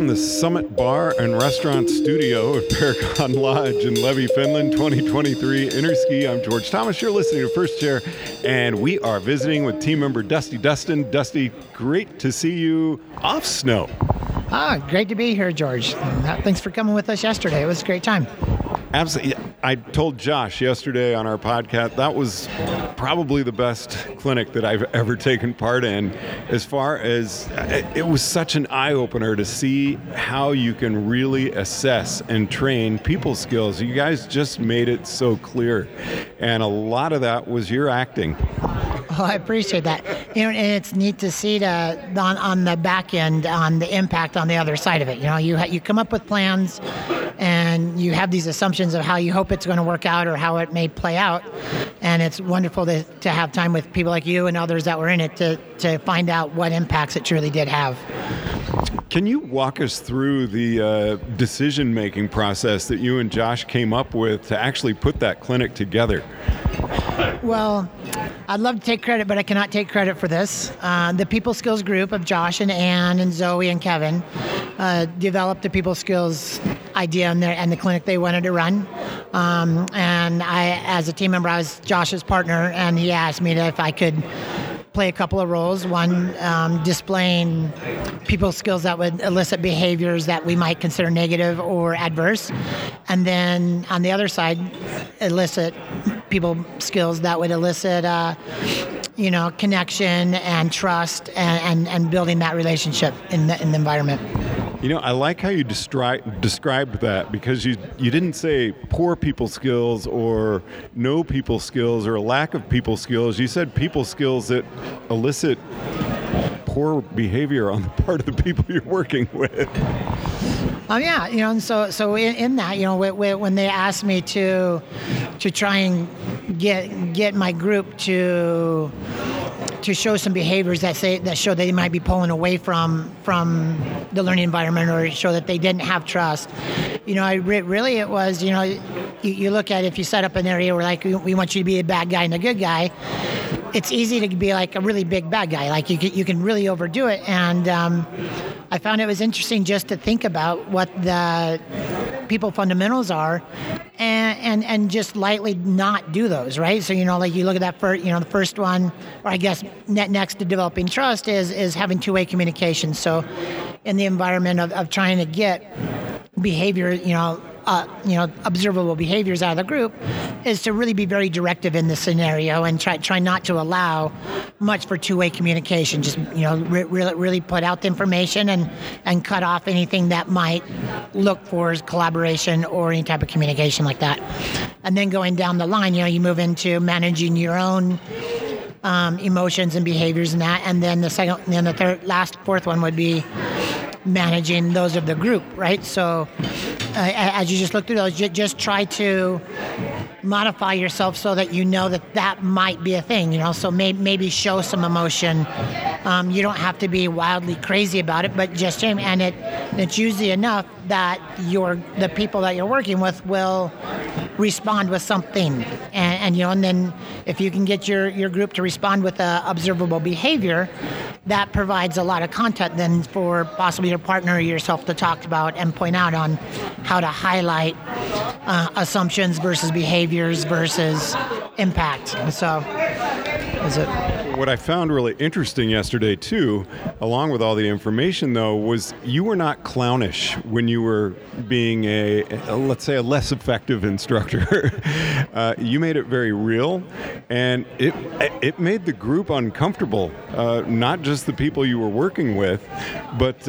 from the Summit Bar and Restaurant Studio at Paragon Lodge in Levy, Finland, 2023 Interski. I'm George Thomas. You're listening to First Chair, and we are visiting with team member Dustin. Dusty, great to see you off snow. Ah, great to be here, George. Thanks for coming with us yesterday. It was a great time. Absolutely. I told Josh yesterday on our podcast, that was probably the best clinic that I've ever taken part in. As far as, it was such an eye-opener to see how you can really assess and train people skills. You guys just made it so clear. And a lot of that was your acting. Oh, I appreciate that. You know, and it's neat to see on the back end, on the impact on the other side of it. You know, you come up with plans and you have these assumptions of how you hope it's going to work out or how it may play out. And it's wonderful to have time with people like you and others that were in it to find out what impacts it truly did have. Can you walk us through the decision-making process that you and Josh came up with to actually put that clinic together? Well, I'd love to take credit, but I cannot take credit for this. The people skills group of Josh and Ann and Zoe and Kevin developed the people skills idea and the clinic they wanted to run. And I, as a team member, I was Josh's partner, and he asked me if I could play a couple of roles, one displaying people skills that would elicit behaviors that we might consider negative or adverse, and then on the other side, elicit people skills that would elicit connection and trust and building that relationship in the environment. You know, I like how you described that, because you didn't say poor people skills or no people skills or a lack of people skills. You said people skills that elicit poor behavior on the part of the people you're working with. When they asked me to try and get my group to show some behaviors that show they might be pulling away from the learning environment or show that they didn't have trust. You know, you look at, if you set up an area where like we want you to be a bad guy and a good guy, it's easy to be like a really big bad guy. Like you can really overdo it. And I found it was interesting just to think about what the people fundamentals are and just lightly not do those, right? So, you know, like you look at that first, you know, the first one, or I guess next to developing trust is having two-way communication. So in the environment of trying to get behavior, observable behaviors out of the group, is to really be very directive in this scenario and try not to allow much for two-way communication. Just, you know, really put out the information and cut off anything that might look for collaboration or any type of communication like that. And then going down the line, you know, you move into managing your own emotions and behaviors and that. And then the fourth one would be managing those of the group, right? So as you just look through those, just try to modify yourself so that you know that might be a thing, you know, so maybe show some emotion. You don't have to be wildly crazy about it, but just shame. And it's usually enough that the people that you're working with will respond with something. And then if you can get your group to respond with observable behavior, that provides a lot of content then for possibly your partner or yourself to talk about and point out on how to highlight assumptions versus behaviors versus impact. So is it? What I found really interesting yesterday too, along with all the information though, was you were not clownish when you were being a less effective instructor. You made it very real, and it made the group uncomfortable, not just the people you were working with, but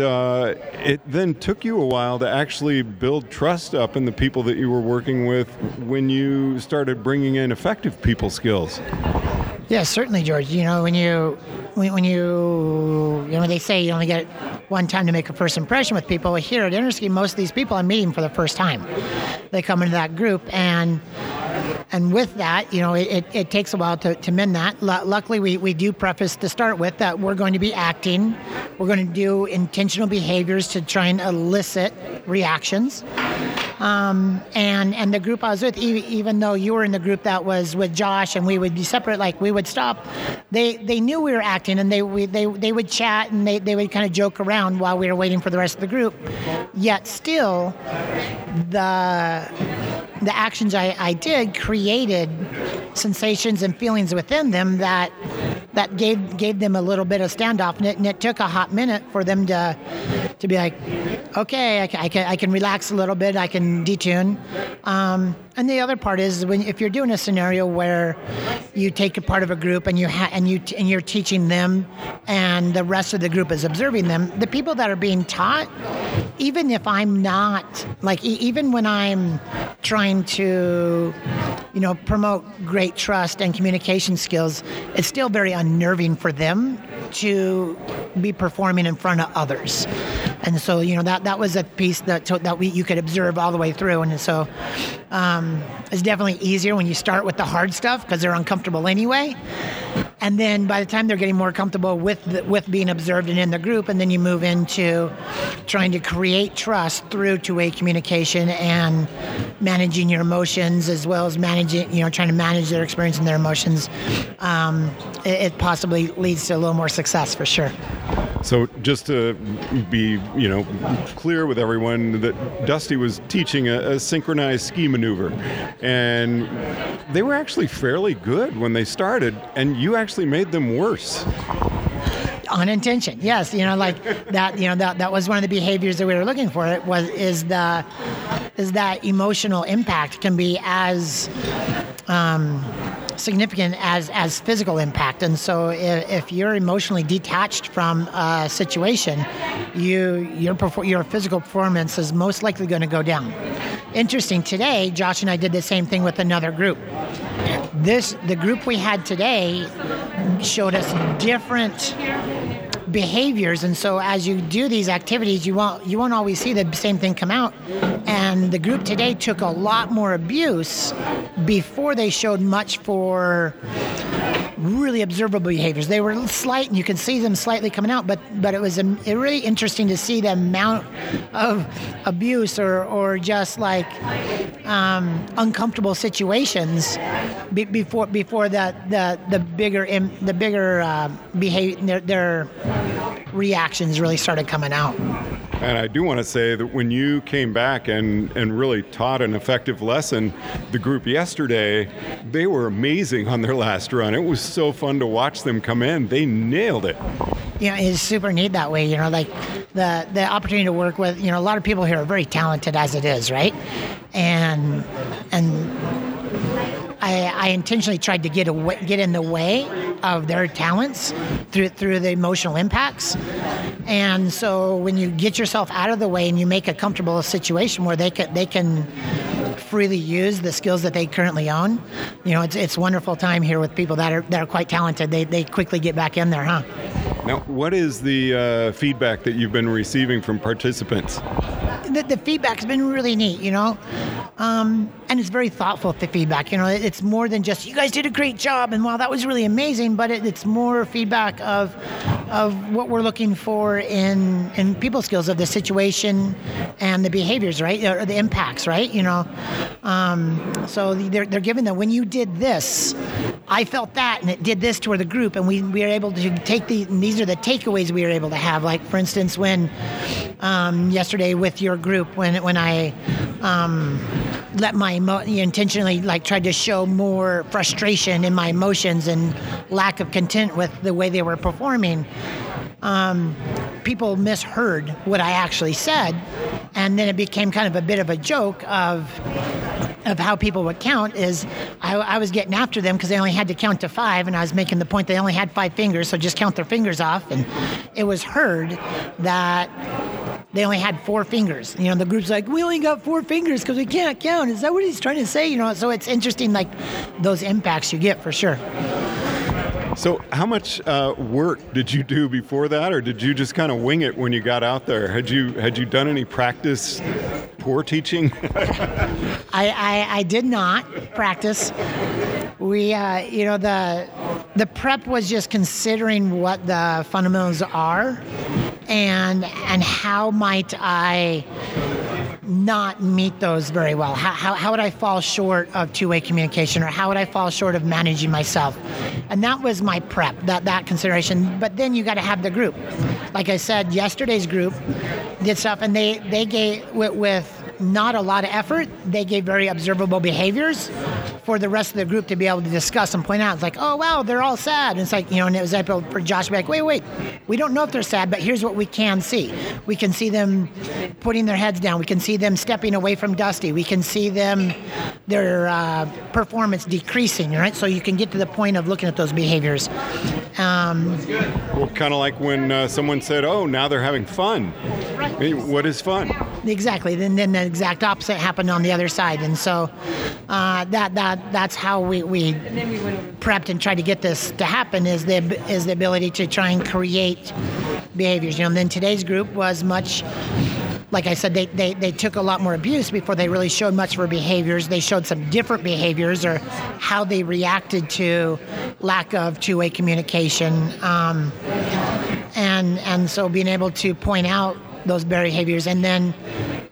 it then took you a while to actually build trust up in the people that you were working with when you started bringing in effective people skills. Yeah, certainly, George. You know, when they say you only get one time to make a first impression with people. Here at Interski, most of these people I'm meeting for the first time. They come into that group, and And with that, you know, it takes a while to mend that. Luckily, we do preface to start with that we're going to be acting. We're going to do intentional behaviors to try and elicit reactions. And the group I was with, even though you were in the group that was with Josh and we would be separate, like we would stop, they knew we were acting, and they would chat and they would kind of joke around while we were waiting for the rest of the group. Yet still, the actions I did created sensations and feelings within them that gave them a little bit of standoff, and it took a hot minute for them to be like, okay, I can relax a little bit, I can detune. And the other part is if you're doing a scenario where you take a part of a group and you're teaching them, and the rest of the group is observing them, the people that are being taught, even if I'm not, like, even when I'm trying to, you know, promote great trust and communication skills, it's still very unnerving for them to be performing in front of others. And so, you know, that was a piece that you could observe all the way through. And so it's definitely easier when you start with the hard stuff because they're uncomfortable anyway. And then by the time they're getting more comfortable with being observed and in the group, and then you move into trying to create trust through two-way communication and managing your emotions as well as managing, you know, trying to manage their experience and their emotions. It possibly leads to a little more success for sure. So just to be, you know, clear with everyone, that Dusty was teaching a synchronized ski maneuver, and they were actually fairly good when they started, and you actually made them worse. On intention, yes. You know, like that. You know, that was one of the behaviors that we were looking for. It was that emotional impact can be as significant as physical impact. And so if you're emotionally detached from a situation, your physical performance is most likely going to go down. Interesting, today Josh and I did the same thing with another group. The group we had today showed us different behaviors, and so as you do these activities, you won't always see the same thing come out. And the group today took a lot more abuse before they showed much for really observable behaviors. They were slight, and you could see them slightly coming out, but it was really interesting to see the amount of abuse or just like uncomfortable situations before the bigger behavior, their reactions really started coming out. And I do want to say that when you came back and really taught an effective lesson, the group yesterday, they were amazing on their last run. It was so fun to watch them come in. They nailed it. Yeah, it's super neat that way, you know, like the opportunity to work with, you know, a lot of people here are very talented as it is, right? And I intentionally tried to get in the way of their talents through the emotional impacts. And so when you get yourself out of the way and you make a comfortable situation where they can freely use the skills that they currently own, you know, it's a wonderful time here with people that are quite talented. They quickly get back in there, huh? Now, what is the feedback that you've been receiving from participants? The feedback's been really neat, you know. And it's very thoughtful, the feedback. You know, it's more than just, you guys did a great job, and wow, that was really amazing, but it's more feedback of what we're looking for in people skills, of the situation and the behaviors, right, or the impacts, right, you know. So they're giving them, when you did this, I felt that, and it did this toward the group, and we are able to take these, and these are the takeaways we were able to have. Like, for instance, when yesterday with your group, when I let my intentionally like tried to show more frustration in my emotions and lack of content with the way they were performing, people misheard what I actually said, and then it became kind of a bit of a joke of how people would count. Is I was getting after them because they only had to count to 5, and I was making the point they only had 5 fingers, so just count their fingers off. And it was heard that they only had 4 fingers. You know, the group's like, we only got 4 fingers because we can't count. Is that what he's trying to say? You know, so it's interesting, like, those impacts you get for sure. So how much work did you do before that, or did you just kind of wing it when you got out there? Had you done any practice pour teaching? I did not practice. We, the prep was just considering what the fundamentals are and how might I not meet those very well. How would I fall short of two-way communication, or how would I fall short of managing myself? And that was my prep, that consideration. But then you got to have the group. Like I said, yesterday's group did stuff, and they gave with not a lot of effort. They gave very observable behaviors for the rest of the group to be able to discuss and point out. It's like, oh, wow, they're all sad. And it's like, and it was like for Josh to be like, wait, we don't know if they're sad, but here's what we can see. We can see them putting their heads down. We can see them stepping away from Dusty. We can see their performance decreasing, right? So you can get to the point of looking at those behaviors. Well, kind of like when someone said, oh, now they're having fun. Right. Hey, what is fun? Exactly. Then the exact opposite happened on the other side. And so that's how we prepped and tried to get this to happen, is the ability to try and create behaviors. And then today's group was much, like I said, they took a lot more abuse before they really showed much for behaviors. They showed some different behaviors or how they reacted to lack of two-way communication. And so being able to point out those behaviors, and then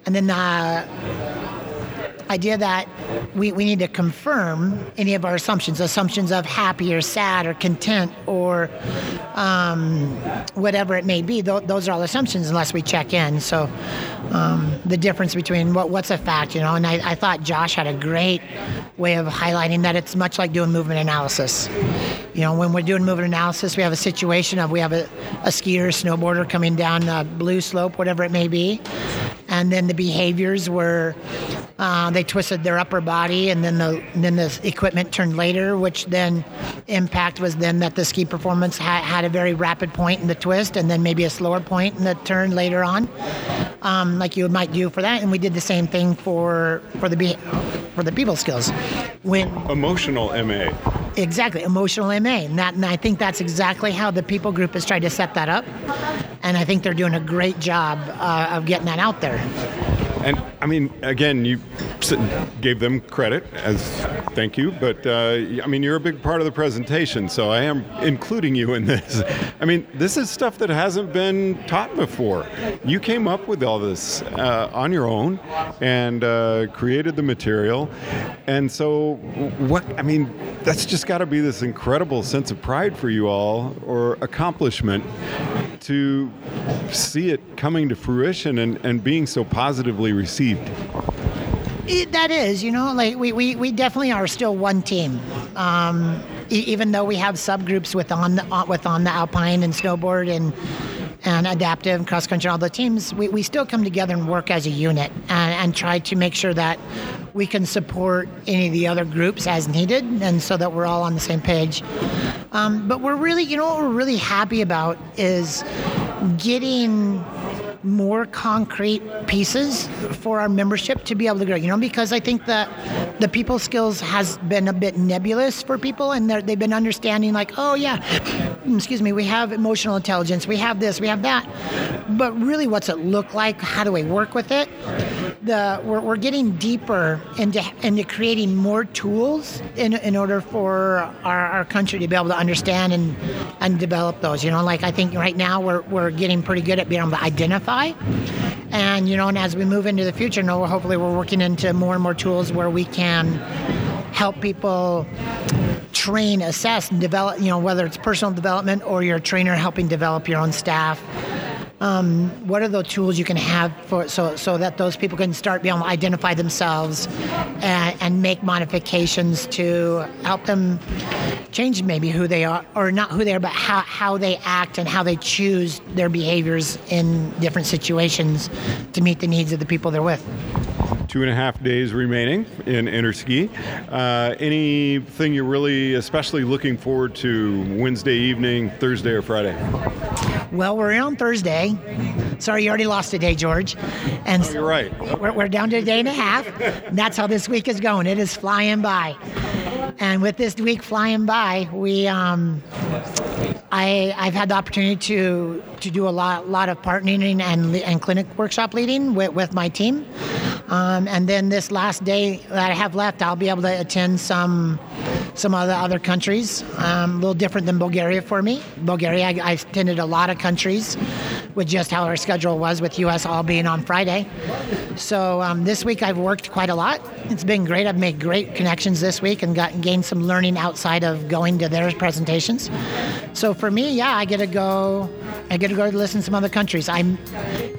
the idea that we need to confirm any of our assumptions of happy or sad or content or whatever it may be. Those are all assumptions unless we check in. So the difference between what's a fact, and I thought Josh had a great way of highlighting that it's much like doing movement analysis. When we're doing movement analysis, we have a situation of we have a skier, snowboarder coming down a blue slope, whatever it may be. And then the behaviors were they twisted their upper body, and then the equipment turned later, which then impact was then that the ski performance had a very rapid point in the twist, and then maybe a slower point in the turn later on, like you might do for that. And we did the same thing for the people skills. When emotional MA. Exactly, emotional MA, and I think that's exactly how the people group has tried to set that up, and I think they're doing a great job of getting that out there. And I mean, again, you gave them credit as thank you, but you're a big part of the presentation, so I am including you in this. I mean, this is stuff that hasn't been taught before. You came up with all this on your own and created the material, and so that's just got to be this incredible sense of pride for you all, or accomplishment, to see it coming to fruition and being so positively received. That is, we definitely are still one team. Even though we have subgroups with the alpine and snowboard and adaptive, cross-country, all the teams, we still come together and work as a unit and try to make sure that we can support any of the other groups as needed, and so that we're all on the same page. But we're really, what we're really happy about is getting more concrete pieces for our membership to be able to grow, because I think that the people skills has been a bit nebulous for people, and they've been understanding like, oh yeah, excuse me, we have emotional intelligence, we have this, we have that, but really what's it look like, how do we work with it? We're getting deeper into creating more tools in order for our country to be able to understand and develop those. I think right now we're getting pretty good at being able to identify, and as we move into the future, hopefully we're working into more and more tools where we can help people train, assess, and develop. Whether it's personal development or your trainer helping develop your own staff. What are the tools you can have so that those people can start being able to identify themselves and make modifications to help them change maybe who they are, or not who they are, but how they act and how they choose their behaviors in different situations to meet the needs of the people they're with. 2.5 days remaining in Interski. Anything you're really especially looking forward to Wednesday evening, Thursday, or Friday? Well, we're in on Thursday. Sorry, you already lost a day, George. And you're right. We're down to a day and a half. That's how this week is going. It is flying by. And with this week flying by, we I've had the opportunity to do a lot of partnering and clinic workshop leading with my team. And then this last day that I have left, I'll be able to attend some of the other countries, a little different than Bulgaria for me. Bulgaria, I attended a lot of countries with just how our schedule was, with U.S. all being on Friday. So this week I've worked quite a lot. It's been great. I've made great connections this week and gained some learning outside of going to their presentations. So for me, yeah, I get to go listen to some other countries. I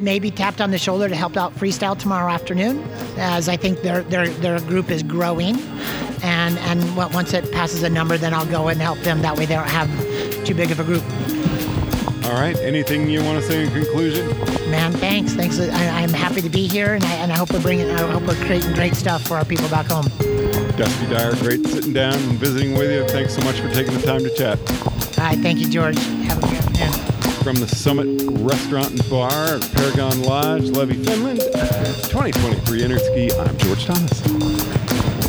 may be tapped on the shoulder to help out Freestyle tomorrow afternoon, as I think their group is growing. And once it passes a number, then I'll go and help them. That way they don't have too big of a group. All right. Anything you want to say in conclusion? Man, thanks. Thanks. I'm happy to be here, and I hope we're bringing. I hope we're creating great stuff for our people back home. Dusty Dyar, great sitting down and visiting with you. Thanks so much for taking the time to chat. All right. Thank you, George. Have a good afternoon. From the Summit Restaurant and Bar at Paragon Lodge, Levy, Finland, 2023 Interski, I'm George Thomas.